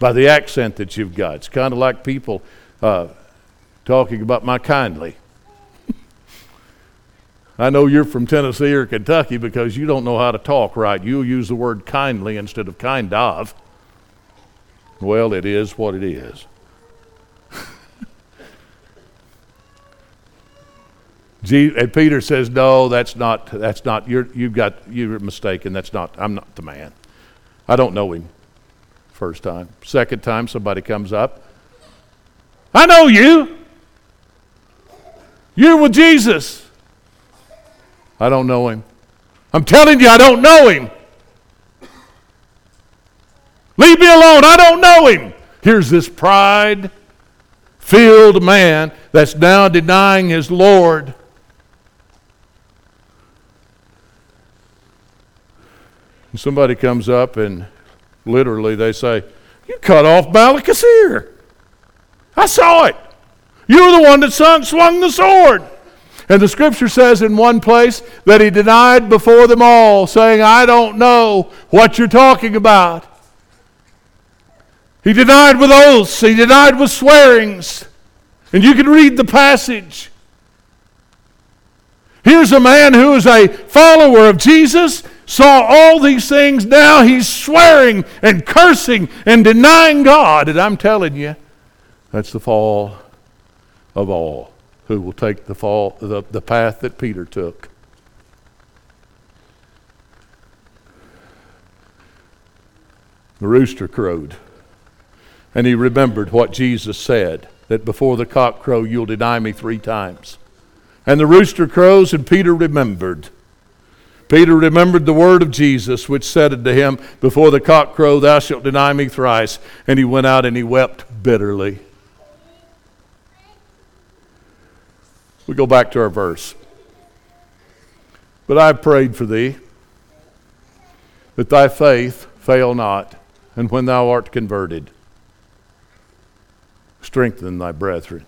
by the accent that you've got. It's kind of like people talking about my kindly. I know you're from Tennessee or Kentucky because you don't know how to talk right. You'll use the word kindly instead of kind of. Well, it is what it is. And Peter says, no, that's not. You're mistaken. I'm not the man. I don't know him. First time. Second time, somebody comes up. I know you. You're with Jesus. I don't know him. I'm telling you, I don't know him. Leave me alone. I don't know him. Here's this pride-filled man that's now denying his Lord. And somebody comes up and literally they say, you cut off Malchus' ear. I saw it. You were the one that swung the sword. And the scripture says in one place that he denied before them all, saying, I don't know what you're talking about. He denied with oaths. He denied with swearings. And you can read the passage. Here's a man who is a follower of Jesus, saw all these things. Now he's swearing and cursing and denying God. And I'm telling you, that's the fall of all who will take the path that Peter took. The rooster crowed, and he remembered what Jesus said, that before the cock crow you'll deny me three times. And the rooster crows, and Peter remembered. Peter remembered the word of Jesus, which said unto him, before the cock crow thou shalt deny me thrice. And he went out and he wept bitterly. We go back to our verse. But I prayed for thee, that thy faith fail not, and when thou art converted, strengthen thy brethren.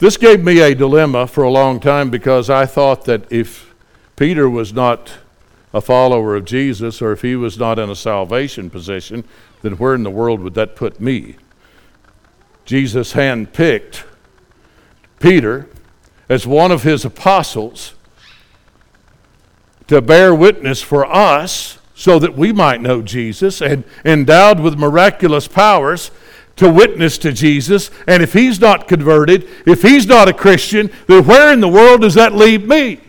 This gave me a dilemma for a long time, because I thought that if Peter was not a follower of Jesus, or if he was not in a salvation position, then where in the world would that put me? Jesus handpicked Peter as one of his apostles to bear witness for us so that we might know Jesus, and endowed with miraculous powers to witness to Jesus. And if he's not converted, if he's not a Christian, then where in the world does that leave me?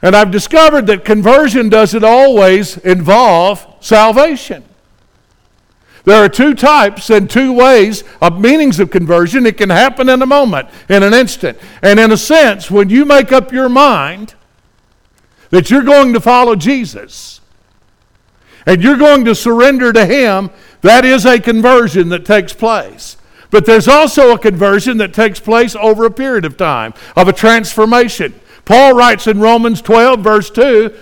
And I've discovered that conversion doesn't always involve salvation. There are two types and two ways of meanings of conversion. It can happen in a moment, in an instant. And in a sense, when you make up your mind that you're going to follow Jesus and you're going to surrender to him, that is a conversion that takes place. But there's also a conversion that takes place over a period of time, of a transformation. Paul writes in Romans 12, verse 2,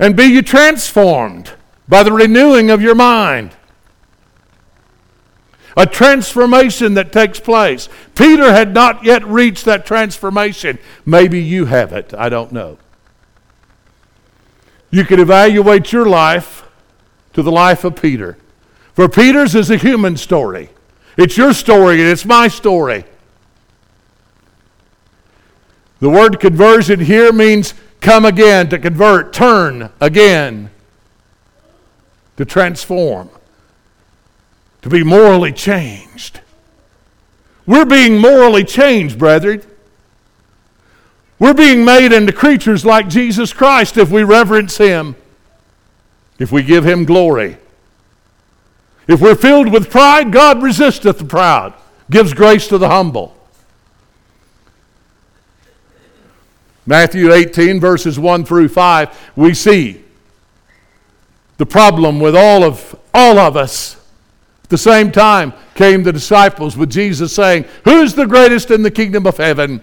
and be you transformed by the renewing of your mind. A transformation that takes place. Peter had not yet reached that transformation. Maybe you have it. I don't know. You can evaluate your life to the life of Peter. For Peter's is a human story. It's your story and it's my story. The word conversion here means come again, to convert, turn again, to transform, to be morally changed. We're being morally changed, brethren. We're being made into creatures like Jesus Christ if we reverence him, if we give him glory. If we're filled with pride, God resisteth the proud, gives grace to the humble. Matthew 18, verses 1 through 5, we see the problem with all of us. At the same time came the disciples with Jesus saying, who's the greatest in the kingdom of heaven?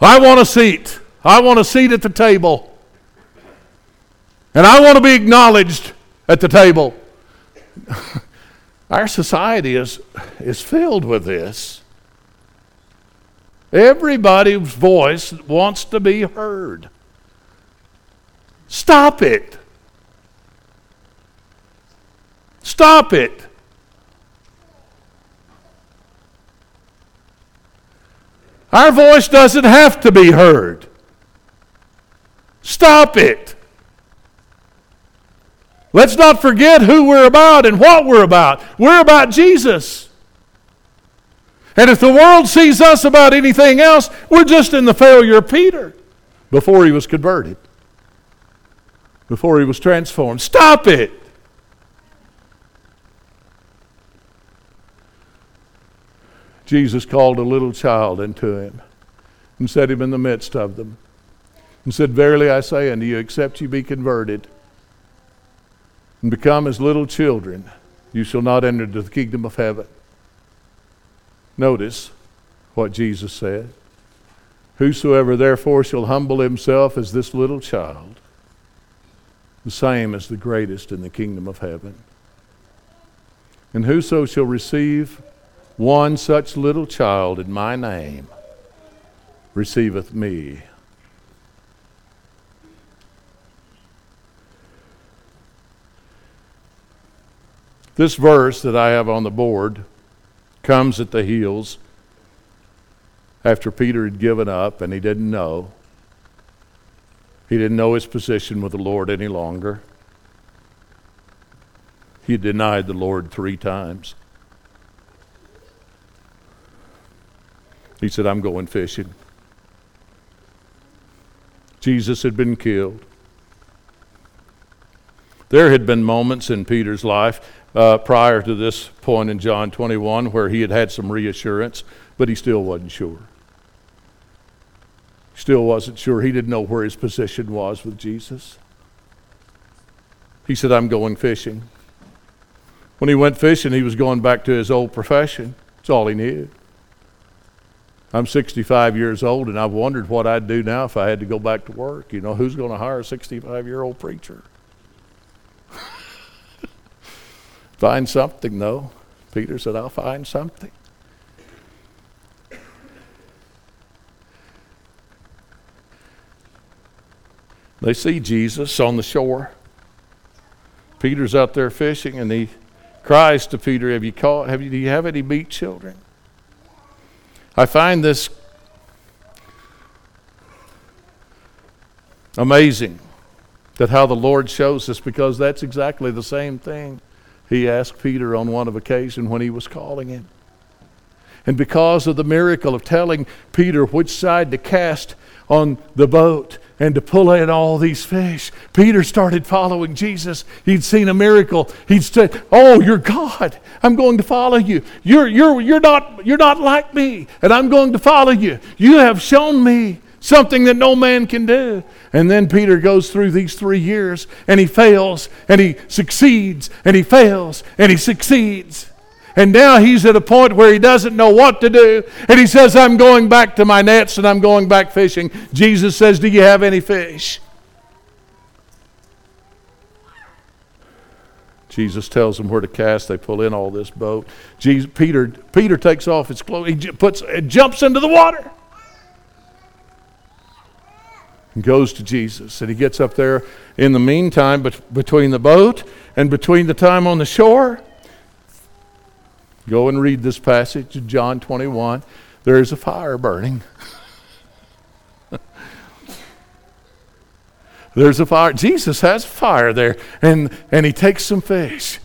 I want a seat. I want a seat at the table. And I want to be acknowledged at the table. Our society is filled with this. Everybody's voice wants to be heard. Stop it. Stop it. Our voice doesn't have to be heard. Stop it. Let's not forget who we're about and what we're about. We're about Jesus. And if the world sees us about anything else, we're just in the failure of Peter before he was converted, before he was transformed. Stop it. Jesus called a little child unto him and set him in the midst of them and said, verily I say unto you, except you be converted and become as little children, you shall not enter into the kingdom of heaven. Notice what Jesus said. Whosoever therefore shall humble himself as this little child, the same is the greatest in the kingdom of heaven. And whoso shall receive one such little child in my name receiveth me. This verse that I have on the board comes at the heels after Peter had given up and he didn't know. He didn't know his position with the Lord any longer. He denied the Lord 3 times. He said, I'm going fishing. Jesus had been killed. There had been moments in Peter's life prior to this point in John 21 where he had had some reassurance, but he still wasn't sure. Still wasn't sure. He didn't know where his position was with Jesus. He said, I'm going fishing. When he went fishing, he was going back to his old profession. That's all he knew. I'm 65 years old, and I've wondered what I'd do now if I had to go back to work. You know, who's going to hire a 65-year-old preacher? Find something, though. Peter said, I'll find something. They see Jesus on the shore. Peter's out there fishing, and he cries to Peter, have you caught? Do you have any meat, children? I find this amazing that how the Lord shows us, because that's exactly the same thing he asked Peter on one occasion when he was calling him. And because of the miracle of telling Peter which side to cast on the boat and to pull in all these fish, Peter started following Jesus. He'd seen a miracle. He'd said, "Oh, you're God. I'm going to follow you. You're not like me, and I'm going to follow you. You have shown me something that no man can do." And then Peter goes through these 3 years, and he fails, and he succeeds, and he fails, and he succeeds. And now he's at a point where he doesn't know what to do. And he says, I'm going back to my nets and I'm going back fishing. Jesus says, do you have any fish? Jesus tells them where to cast. They pull in all this boat. Peter takes off his clothes. He jumps into the water. And goes to Jesus. And he gets up there in the meantime, between the boat and between the time on the shore. Go and read this passage in John 21. There is a fire burning. There's a fire. Jesus has fire there, and he takes some fish.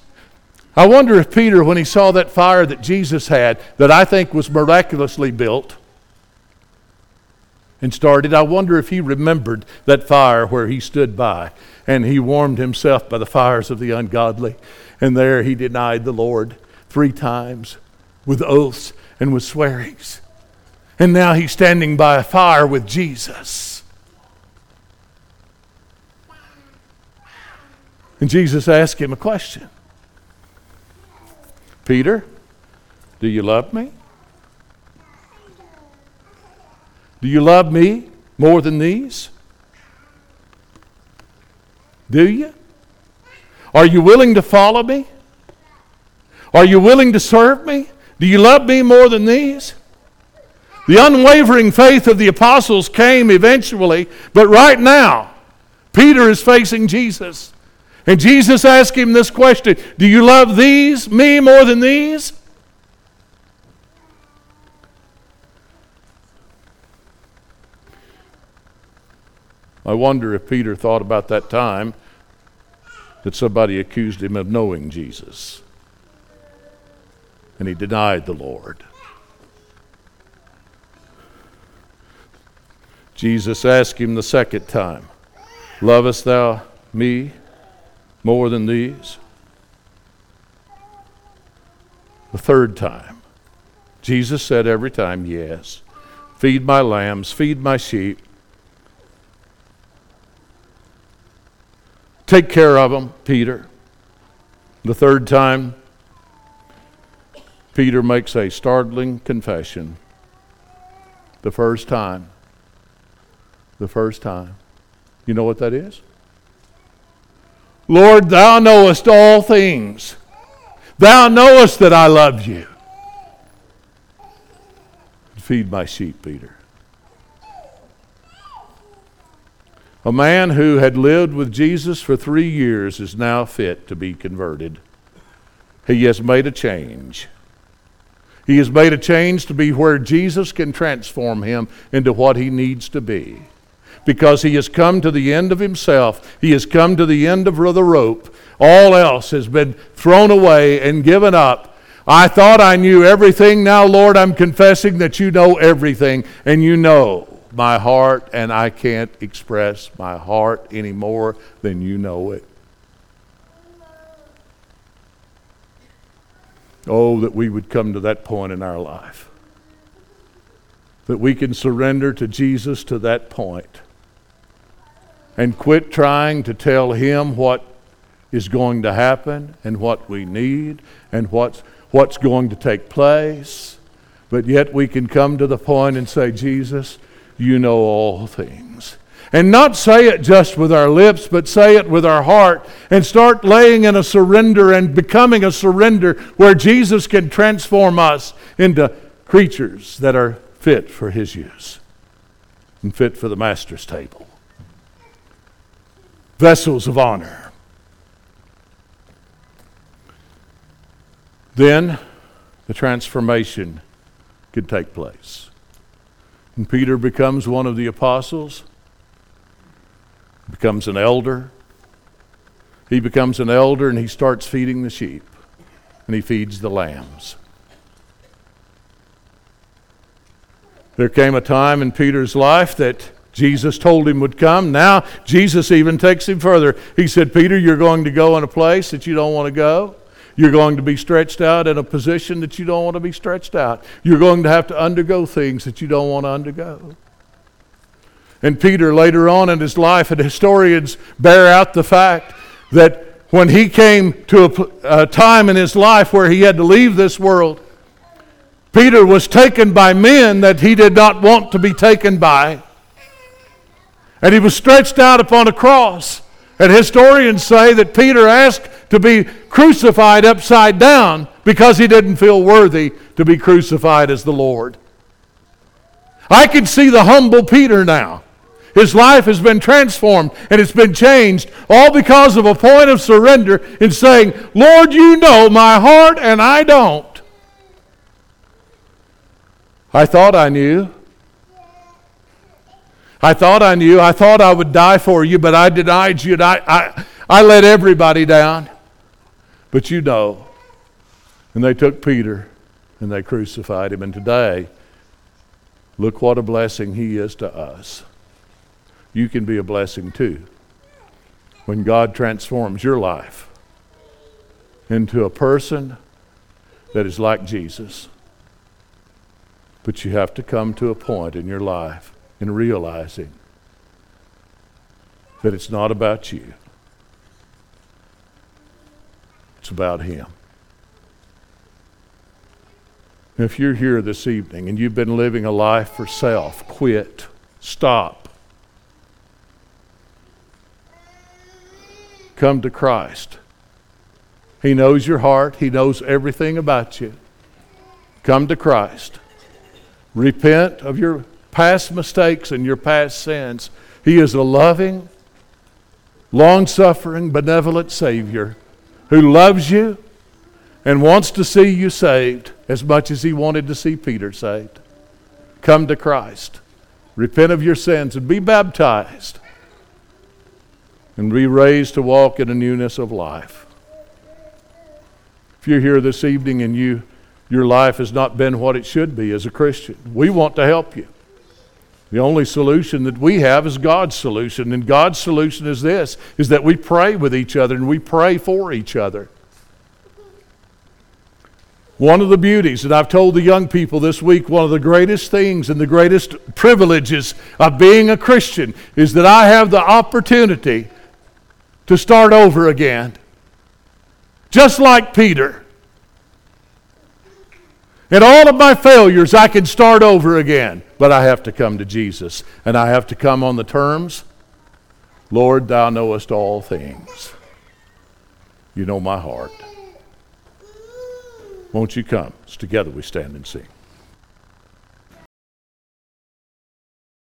I wonder if Peter, when he saw that fire that Jesus had, that I think was miraculously built and started, I wonder if he remembered that fire where he stood by and he warmed himself by the fires of the ungodly. And there he denied the Lord 3 times with oaths and with swearings. And now he's standing by a fire with Jesus. And Jesus asked him a question. Peter, do you love me? Do you love me more than these? Do you? Are you willing to follow me? Are you willing to serve me? Do you love me more than these? The unwavering faith of the apostles came eventually, but right now, Peter is facing Jesus. And Jesus asked him this question, do you love these, me more than these? I wonder if Peter thought about that time that somebody accused him of knowing Jesus. And he denied the Lord. Jesus asked him the second time, lovest thou me more than these? The third time, Jesus said every time, yes. Feed my lambs, feed my sheep. Take care of them, Peter. The third time, Peter makes a startling confession. The first time. You know what that is? Lord, thou knowest all things. Thou knowest that I love you. Feed my sheep, Peter. A man who had lived with Jesus for 3 years is now fit to be converted. He has made a change. He has made a change to be where Jesus can transform him into what he needs to be. Because he has come to the end of himself. He has come to the end of the rope. All else has been thrown away and given up. I thought I knew everything. Now, Lord, I'm confessing that you know everything. And you know my heart, and I can't express my heart any more than you know it. Oh, that we would come to that point in our life. That we can surrender to Jesus to that point. And quit trying to tell him what is going to happen and what we need and what's going to take place. But yet we can come to the point and say, Jesus, you know all things. And not say it just with our lips, but say it with our heart, and start laying in a surrender and becoming a surrender where Jesus can transform us into creatures that are fit for his use and fit for the master's table. Vessels of honor. Then the transformation can take place. And Peter becomes one of the apostles, becomes an elder. He becomes an elder and he starts feeding the sheep, and he feeds the lambs. There came a time in Peter's life that Jesus told him would come. Now Jesus even takes him further. He said, Peter, you're going to go in a place that you don't want to go. You're going to be stretched out in a position that you don't want to be stretched out. You're going to have to undergo things that you don't want to undergo. And Peter, later on in his life, and historians bear out the fact that when he came to a time in his life where he had to leave this world, Peter was taken by men that he did not want to be taken by. And he was stretched out upon a cross. And historians say that Peter asked to be crucified upside down because he didn't feel worthy to be crucified as the Lord. I can see the humble Peter now. His life has been transformed and it's been changed, all because of a point of surrender in saying, Lord, you know my heart and I don't. I thought I knew. I thought I knew. I thought I would die for you, but I denied you. And I let everybody down. But you know. And they took Peter and they crucified him. And today, look what a blessing he is to us. You can be a blessing too when God transforms your life into a person that is like Jesus. But you have to come to a point in your life in realizing that it's not about you. It's about him. If you're here this evening and you've been living a life for self, quit, stop. Come to Christ. He knows your heart. He knows everything about you. Come to Christ. Repent of your past mistakes and your past sins. He is a loving, long-suffering, benevolent Savior who loves you and wants to see you saved as much as he wanted to see Peter saved. Come to Christ. Repent of your sins and be baptized and be raised to walk in a newness of life. If you're here this evening and your life has not been what it should be as a Christian, we want to help you. The only solution that we have is God's solution. And God's solution is this, is that we pray with each other and we pray for each other. One of the beauties, and I've told the young people this week, one of the greatest things and the greatest privileges of being a Christian is that I have the opportunity to start over again. Just like Peter. In all of my failures, I can start over again. But I have to come to Jesus. And I have to come on the terms, Lord, thou knowest all things. You know my heart. Won't you come? It's together we stand and sing.